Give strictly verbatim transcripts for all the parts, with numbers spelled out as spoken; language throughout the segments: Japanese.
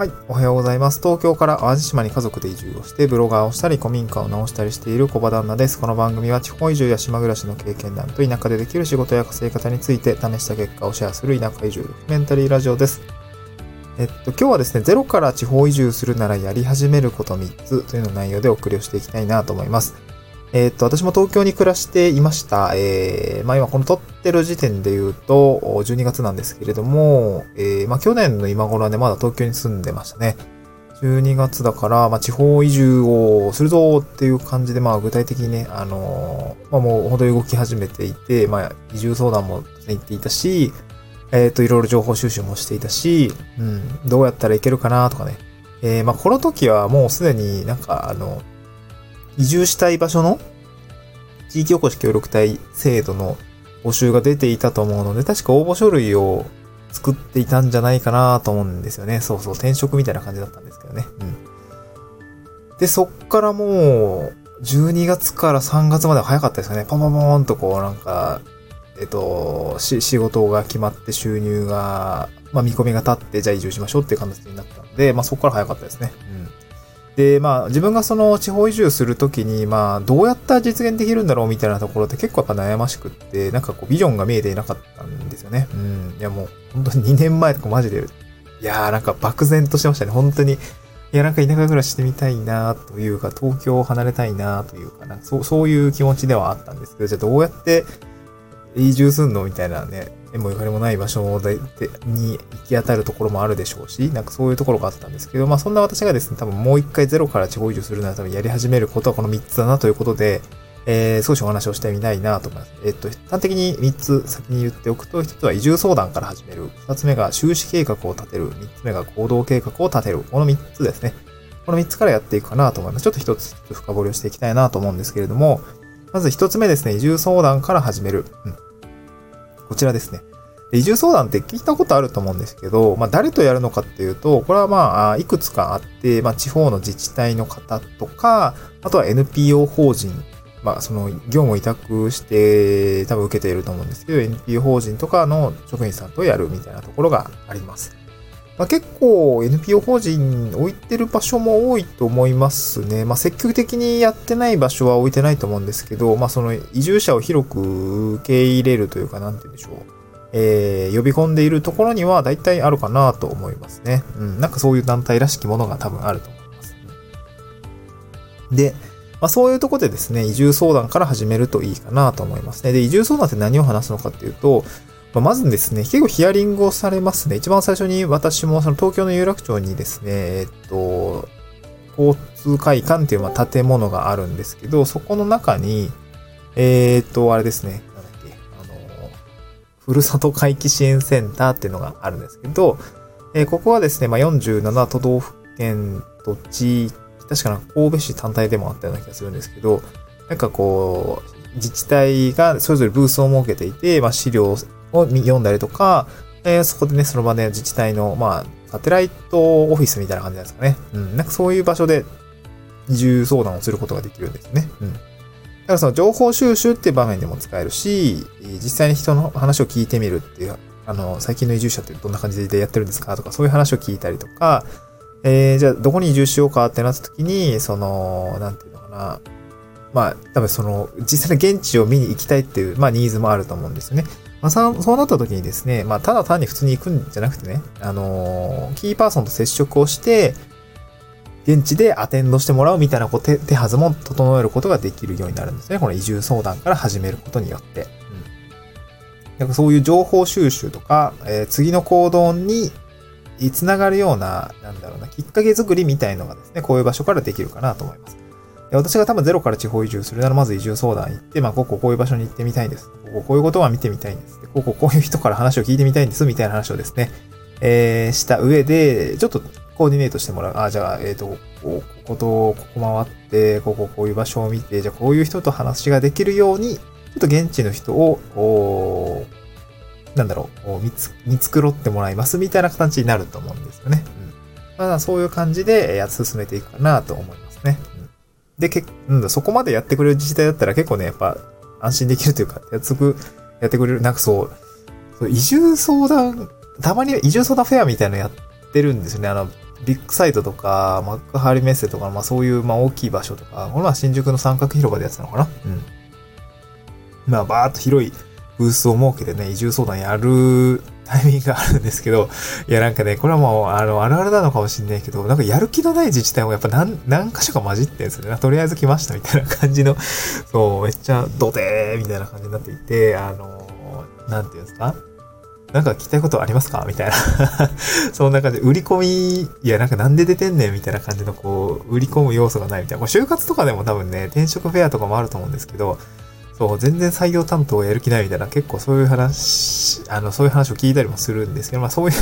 はい、おはようございます。東京から淡路島に家族で移住をして、ブロガーをしたり古民家を直したりしている小場旦那です。この番組は地方移住や島暮らしの経験談と、田舎でできる仕事や稼ぎ方について試した結果をシェアする田舎移住ドキュメンタリーラジオです。えっと今日はですね、ゼロから地方移住するならやり始めることみっつというの内容でお送りをしていきたいなと思います。えっと私も東京に暮らしていました。えー、まあ今この撮ってる時点で言うとじゅうにがつなんですけれども、えー、まあ去年の今頃はね、まだ東京に住んでましたね。じゅうにがつだから、まあ地方移住をするぞっていう感じで、まあ具体的にね、あのー、まあもうほど動き始めていて、まあ移住相談も行っていたし、えっといろいろ情報収集もしていたし、うん、どうやったらいけるかなとかね。えー、まあこの時はもうすでになんかあの、移住したい場所の地域おこし協力隊制度の募集が出ていたと思うので、確か応募書類を作っていたんじゃないかなと思うんですよね。そうそう、転職みたいな感じだったんですけどね。うん、で、そっからもうじゅうにがつからさんがつまでは早かったですよね。ポンポンポンとこうなんか、えっと、し、仕事が決まって収入が、まあ見込みが立って、じゃあ移住しましょうっていう形になったので、まあそっから早かったですね。うんで、まあ自分がその地方移住するときに、まあどうやったら実現できるんだろうみたいなところって結構やっぱ悩ましくって、なんかこうビジョンが見えていなかったんですよね。うん。いやもう本当ににねんまえとかマジで、いやーなんか漠然としてましたね。本当に。いやなんか田舎暮らししてみたいなというか、東京を離れたいなというかな、そう、そういう気持ちではあったんですけど、じゃあどうやって移住すんのみたいなね、縁もゆかりもない場所でに行き当たるところもあるでしょうし、なんかそういうところがあったんですけど、まあそんな私がですね、多分もう一回ゼロから地方移住するなら多分やり始めることはこのみっつだなということで、えー、少しお話をしてみたいなと思います。えっと、端的にみっつ先に言っておくと、ひとつは移住相談から始める、ふたつめが収支計画を立てる、みっつめが行動計画を立てる、このみっつですね。このみっつからやっていくかなと思います。ちょっとひとつ深掘りをしていきたいなと思うんですけれども、まずひとつめですね、移住相談から始める。うんこちらですね。移住相談って聞いたことあると思うんですけど、まあ誰とやるのかっていうと、これはまあいくつかあって、まあ地方の自治体の方とか、あとは エヌピーオー 法人、まあその業務を委託して多分受けていると思うんですけど、エヌピーオー 法人とかの職員さんとやるみたいなところがあります。まあ結構 エヌピーオー 法人置いてる場所も多いと思いますね。まあ積極的にやってない場所は置いてないと思うんですけど、まあその移住者を広く受け入れるというか、なんて言うんでしょう。えー、呼び込んでいるところには大体あるかなと思いますね。うん、なんかそういう団体らしきものが多分あると思います。で、まあそういうところでですね、移住相談から始めるといいかなと思いますね。で、移住相談って何を話すのかっていうと、まずですね、結構ヒアリングをされますね。一番最初に私もその東京の有楽町にですね、えっと、交通会館っていうまあ建物があるんですけど、そこの中に、えっと、あれですね、なんだっけ、あの、ふるさと回帰支援センターっていうのがあるんですけど、えー、ここはですね、まあ、よんじゅうなな都道府県と地、確かな神戸市単体でもあったような気がするんですけど、なんかこう、自治体がそれぞれブースを設けていて、まあ、資料、を読んだりとか、えー、そこでね、その場で自治体の、まあ、サテライトオフィスみたいな感じなんですかね。うん。なんかそういう場所で移住相談をすることができるんですね。うん。だからその情報収集っていう場面でも使えるし、実際に人の話を聞いてみるっていう、あの、最近の移住者ってどんな感じでやってるんですかとか、そういう話を聞いたりとか、えー、じゃあどこに移住しようかってなった時に、その、なんていうのかな。まあ、多分その、実際に現地を見に行きたいっていう、まあニーズもあると思うんですよね。まあ、そうなった時にですね、まあ、ただ単に普通に行くんじゃなくてね、あのー、キーパーソンと接触をして、現地でアテンドしてもらうみたいなこう 手, 手はずも整えることができるようになるんですね。この移住相談から始めることによって。うん、なんかそういう情報収集とか、えー、次の行動につながるような、なんだろうな、きっかけ作りみたいのがですね、こういう場所からできるかなと思います。私が多分ゼロから地方移住するなら、まず移住相談行って、まあ、こここういう場所に行ってみたいんです。こここういうことは見てみたいんです。こここういう人から話を聞いてみたいんです。みたいな話をですね、えー、した上で、ちょっとコーディネートしてもらう。あ、じゃあ、えっと、ここ、ここと、ここ回って、こここういう場所を見て、じゃあこういう人と話ができるように、ちょっと現地の人を、なんだろう、見つ、見繕ってもらいます。みたいな形になると思うんですよね。うん。ただそういう感じで進めていくかなと思いますね。で、け、うん、そこまでやってくれる自治体だったら結構ね、やっぱ安心できるというか、やっつく、やってくれる、なんかそう、そう移住相談、たまに移住相談フェアみたいなのやってるんですよね。あの、ビッグサイトとか幕張メッセとか、まあ、そういうまあ大きい場所とか、これは新宿の三角広場でやつなのかな、うん、まあバーッと広いブースを設けてね、移住相談やるタイミングがあるんですけど、いやなんかね、これはもうあのあるあるなのかもしれないけど、なんかやる気のない自治体もやっぱ何何箇所か混じってんですよね。とりあえず来ましたみたいな感じの、そうめっちゃドテーみたいな感じになっていて、あのなんていうんですか。なんか聞きたいことありますかみたいな。そんな感じで、売り込み、いや、なんかなんで出てんねんみたいな感じの、こう、売り込む要素がないみたいな。就活とかでも多分ね、転職フェアとかもあると思うんですけど、そう、全然採用担当をやる気ないみたいな、結構そういう話、あの、そういう話を聞いたりもするんですけど、まあそういう、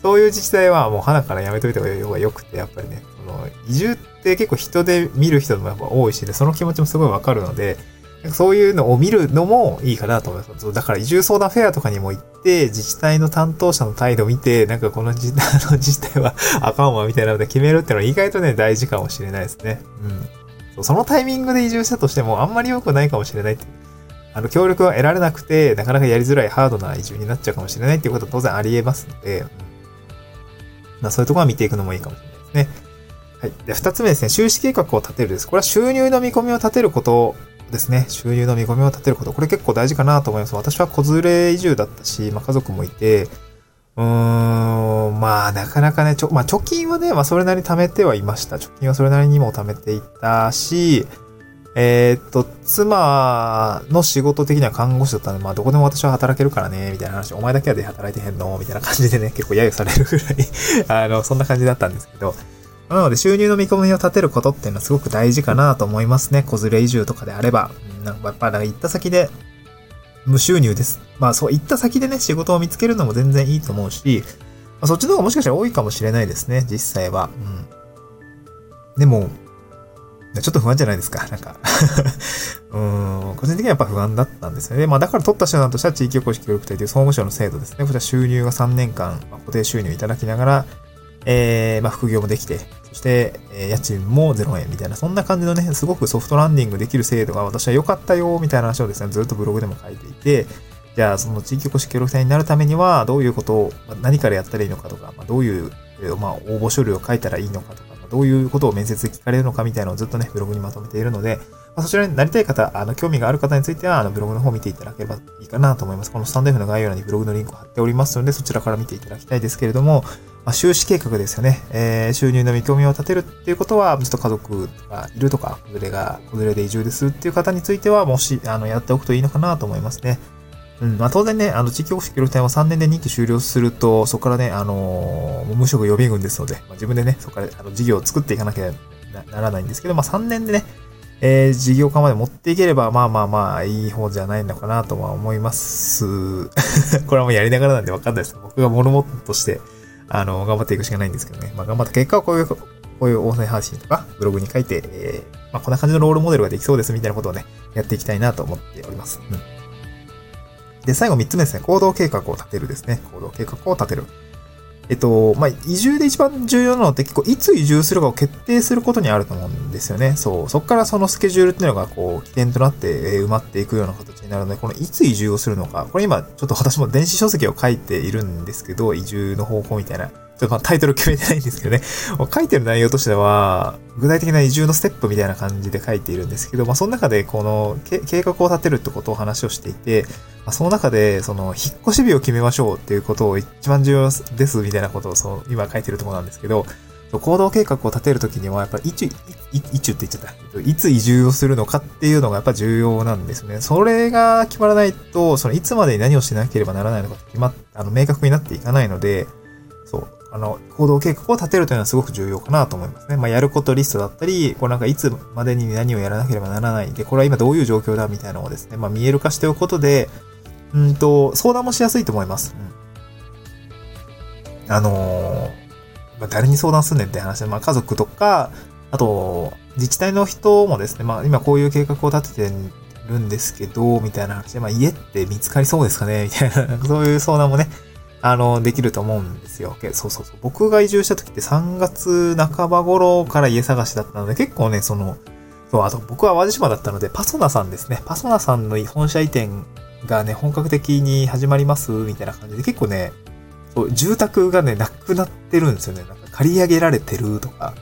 そういう自治体はもう花からやめといた方がよくて、やっぱりね、その、移住って結構人で見る人もやっぱ多いし、ね、その気持ちもすごいわかるので、そういうのを見るのもいいかなと思います。だから移住相談フェアとかにも行って、自治体の担当者の態度を見て、なんかこの自あの自治体はあかんわみたいなので決めるっていうのは意外とね、大事かもしれないですね。うん。そのタイミングで移住したとしても、あんまり良くないかもしれないって。あの、協力は得られなくて、なかなかやりづらいハードな移住になっちゃうかもしれないっていうことは当然あり得ますので、まあそういうところは見ていくのもいいかもしれないですね。はい。で、二つ目ですね。収支計画を立てるです。これは収入の見込みを立てることですね。収入の見込みを立てること。これ結構大事かなと思います。私は子連れ移住だったし、まあ家族もいて、うーん、まあなかなかね、ちょ、まあ貯金はね、まあそれなりに貯めてはいました。貯金はそれなりにも貯めていたし、えー、っと、妻の仕事的には看護師だったので、まあどこでも私は働けるからね、みたいな話、お前だけはで働いてへんのみたいな感じでね、結構揶揄されるぐらい、あの、そんな感じだったんですけど、なので収入の見込みを立てることっていうのはすごく大事かなと思いますね。子連れ移住とかであれば、なんかやっぱり行った先で無収入です。まあそう行った先でね、仕事を見つけるのも全然いいと思うし、まあ、そっちの方がもしかしたら多いかもしれないですね。実際は。うん、でもちょっと不安じゃないですか。なんかうーん、個人的にはやっぱ不安だったんですよね。まあだから取った手段としては地域おこし協力隊という総務省の制度ですね。こちら収入がさんねんかん固定収入いただきながら。えー、まあ副業もできて、そして、えー、家賃もゼロえんみたいな、そんな感じのね、すごくソフトランディングできる制度が私は良かったよ、みたいな話をですね、ずっとブログでも書いていて、じゃあその地域おこし協力隊になるためには、どういうことを、まあ、何からやったらいいのかとか、まあ、どういう、まあ、応募書類を書いたらいいのかとか、まあ、どういうことを面接で聞かれるのかみたいなのをずっとね、ブログにまとめているので、まあ、そちらになりたい方、あの、興味がある方については、あの、ブログの方を見ていただければいいかなと思います。このスタンドエフの概要欄にブログのリンクを貼っておりますので、そちらから見ていただきたいですけれども、まあ、収支計画ですよね、えー。収入の見込みを立てるっていうことは、ちょっと家族がいるとか、子連れが、子連れで移住でするっていう方については、もし、あの、やっておくといいのかなと思いますね。うん、まあ、当然ね、あの、地域おこし協力隊はさんねんで任期終了すると、そこからね、あのー、無職予備軍ですので、まあ、自分でね、そこからあの事業を作っていかなきゃならないんですけど、まあ、さんねんでね、えー、事業化まで持っていければ、まあまあまあ、いい方じゃないのかなとは思います。これはもうやりながらなんでわかんないです。僕がモルモットして、あの、頑張っていくしかないんですけどね。まあ、頑張った結果はこういう、こういう音声配信とか、ブログに書いて、えー、まあ、こんな感じのロールモデルができそうですみたいなことをね、やっていきたいなと思っております。うん、で、最後みっつめですね。行動計画を立てるですね。行動計画を立てる。えっと、まあ、移住で一番重要なのって結構、いつ移住するかを決定することにあると思うんですよね。そう。そこからそのスケジュールっていうのが、こう、起点となって埋まっていくような形になるので、このいつ移住をするのか、これ今、ちょっと私も電子書籍を書いているんですけど、移住の方法みたいな。ちょっとま、タイトル決めてないんですけどね。書いてる内容としては、具体的な移住のステップみたいな感じで書いているんですけど、まあ、その中で、この、計画を立てるってことを話をしていて、その中で、その、引っ越し日を決めましょうっていうことを一番重要ですみたいなことを、その、今書いてるところなんですけど、行動計画を立てるときには、やっぱり、いつ、いつって言っちゃった。いつ移住をするのかっていうのがやっぱ重要なんですよね。それが決まらないと、その、いつまでに何をしなければならないのかって決まっ、あの、明確になっていかないので、そう、あの、行動計画を立てるというのはすごく重要かなと思いますね。まあ、やることリストだったり、こうなんかいつまでに何をやらなければならないで、これは今どういう状況だみたいなのをですね、まあ、見える化しておくことで、うんと、相談もしやすいと思います。うん、あのー、まあ、誰に相談すんねんって話で、まあ、家族とか、あと、自治体の人もですね、まあ、今こういう計画を立ててるんですけど、みたいな話で、まあ、家って見つかりそうですかねみたいな、そういう相談もね、あの、できると思うんですよ。そうそうそう。僕が移住した時ってさんがつなかば頃から家探しだったので、結構ね、その、そう、あと僕は淡路島だったので、パソナさんですね。パソナさんの本社移転、がね、本格的に始まりますみたいな感じで、結構ね、そう住宅がね、なくなってるんですよね。なんか借り上げられてるとか、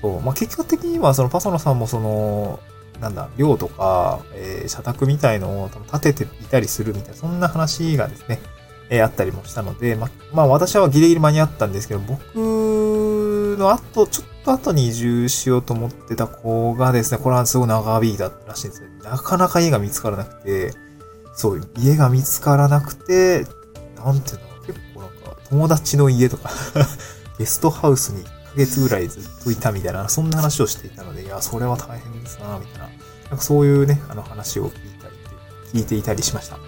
そう、まあ、結局的にはそのパソノさんもその、なんだ、寮とか、えー、社宅みたいのを建てていたりするみたいな、そんな話がですね、えー、あったりもしたので、ま、まあ私はギリギリ間に合ったんですけど、僕の後、ちょっと後に移住しようと思ってた子がですね、これはすごい長引いたらしいんですよ。なかなか家が見つからなくて、そう、家が見つからなくて、なんていうの、結構なんか友達の家とか、ゲストハウスにいっかげつぐらいずっといたみたいな、そんな話をしていたので、いや、それは大変ですな、みたいな。なんかそういうね、あの話を聞いたり、聞いていたりしました。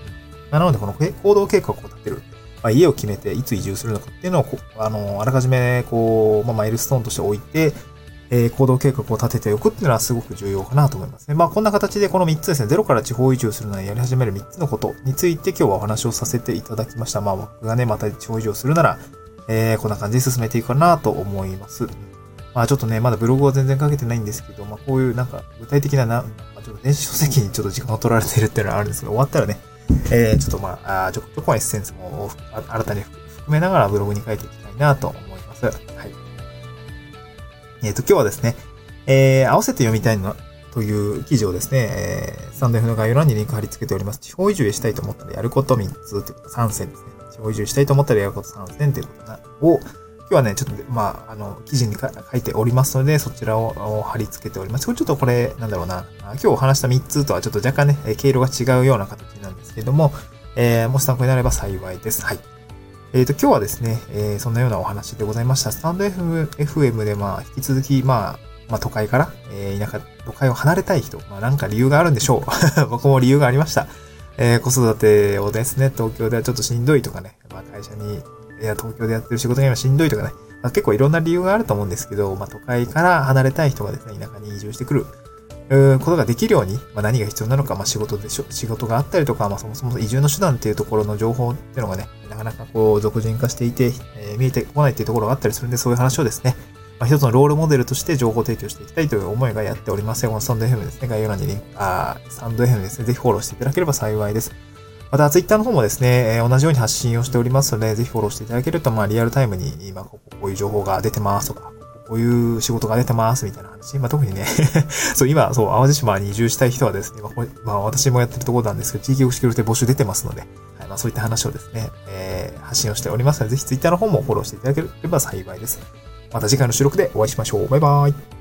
なので、この行動計画を立てる。まあ、家を決めて、いつ移住するのかっていうのを、あの、あらかじめ、こう、まあ、マイルストーンとして置いて、えー、行動計画を立てておくっていうのはすごく重要かなと思いますね。まあ、こんな形でこのみっつですね、ゼロから地方移住するならやり始めるみっつのことについて今日はお話をさせていただきました。まあ、僕がね、また地方移住するなら、えー、こんな感じで進めていくかなと思います。まあ、ちょっとね、まだブログは全然書けてないんですけど、まあ、こういうなんか具体的な、なちょっと電子書籍にちょっと時間を取られてるっていうのはあるんですけど、終わったらね、えー、ちょっとまあ、あちょこちょこエッセンスも新たに含めながらブログに書いていきたいなと思います。はい。えっと、今日はですね、えー、合わせて読みたいのという記事をですね、えー、スタンド F の概要欄にリンク貼り付けております。地方移住したいと思ったらやることみっつということさんせんですね。地方移住したいと思ったらやることさんせんということなを、今日はね、ちょっと、まあ、あの、記事に書いておりますので、そちらを貼り付けております。これちょっとこれ、なんだろうな、今日お話したみっつとはちょっと若干ね、経路が違うような形なんですけれども、えー、もし参考になれば幸いです。はい。えっと、今日はですね、えー、そんなようなお話でございました。スタンド エフエム で、まあ、引き続き、まあ、まあ、都会から、えー、田舎、都会を離れたい人、まあ、なんか理由があるんでしょう。僕も理由がありました。えー、子育てをですね、東京ではちょっとしんどいとかね、まあ、会社に、いや、東京でやってる仕事が今しんどいとかね、まあ、結構いろんな理由があると思うんですけど、まあ、都会から離れたい人がですね、田舎に移住してくる。ことができるように、まあ、何が必要なのか、まあ、仕事でしょ、仕事があったりとか、まあ、そもそも移住の手段っていうところの情報っていうのがね、なかなかこう、俗人化していて、えー、見えてこないっていうところがあったりするんで、そういう話をですね、まあ、一つのロールモデルとして情報提供していきたいという思いがやっております。このスタンド エフエム ですね、概要欄にリンク、あー、スタンド エフエム ですね、ぜひフォローしていただければ幸いです。また、ツイッターの方もですね、えー、同じように発信をしておりますので、ぜひフォローしていただけると、まあ、リアルタイムに今、こういう情報が出てますとか、こういう仕事が出てますみたいな話。まあ、特にね、そう、今、そう、淡路島に移住したい人はですね、まあ、これまあ、私もやってるところなんですけど、地域おこし協力隊募集出てますので、はい、まあ、そういった話をですね、えー、発信をしておりますので、ぜひツイッターの方もフォローしていただければ幸いです。また次回の収録でお会いしましょう。バイバーイ。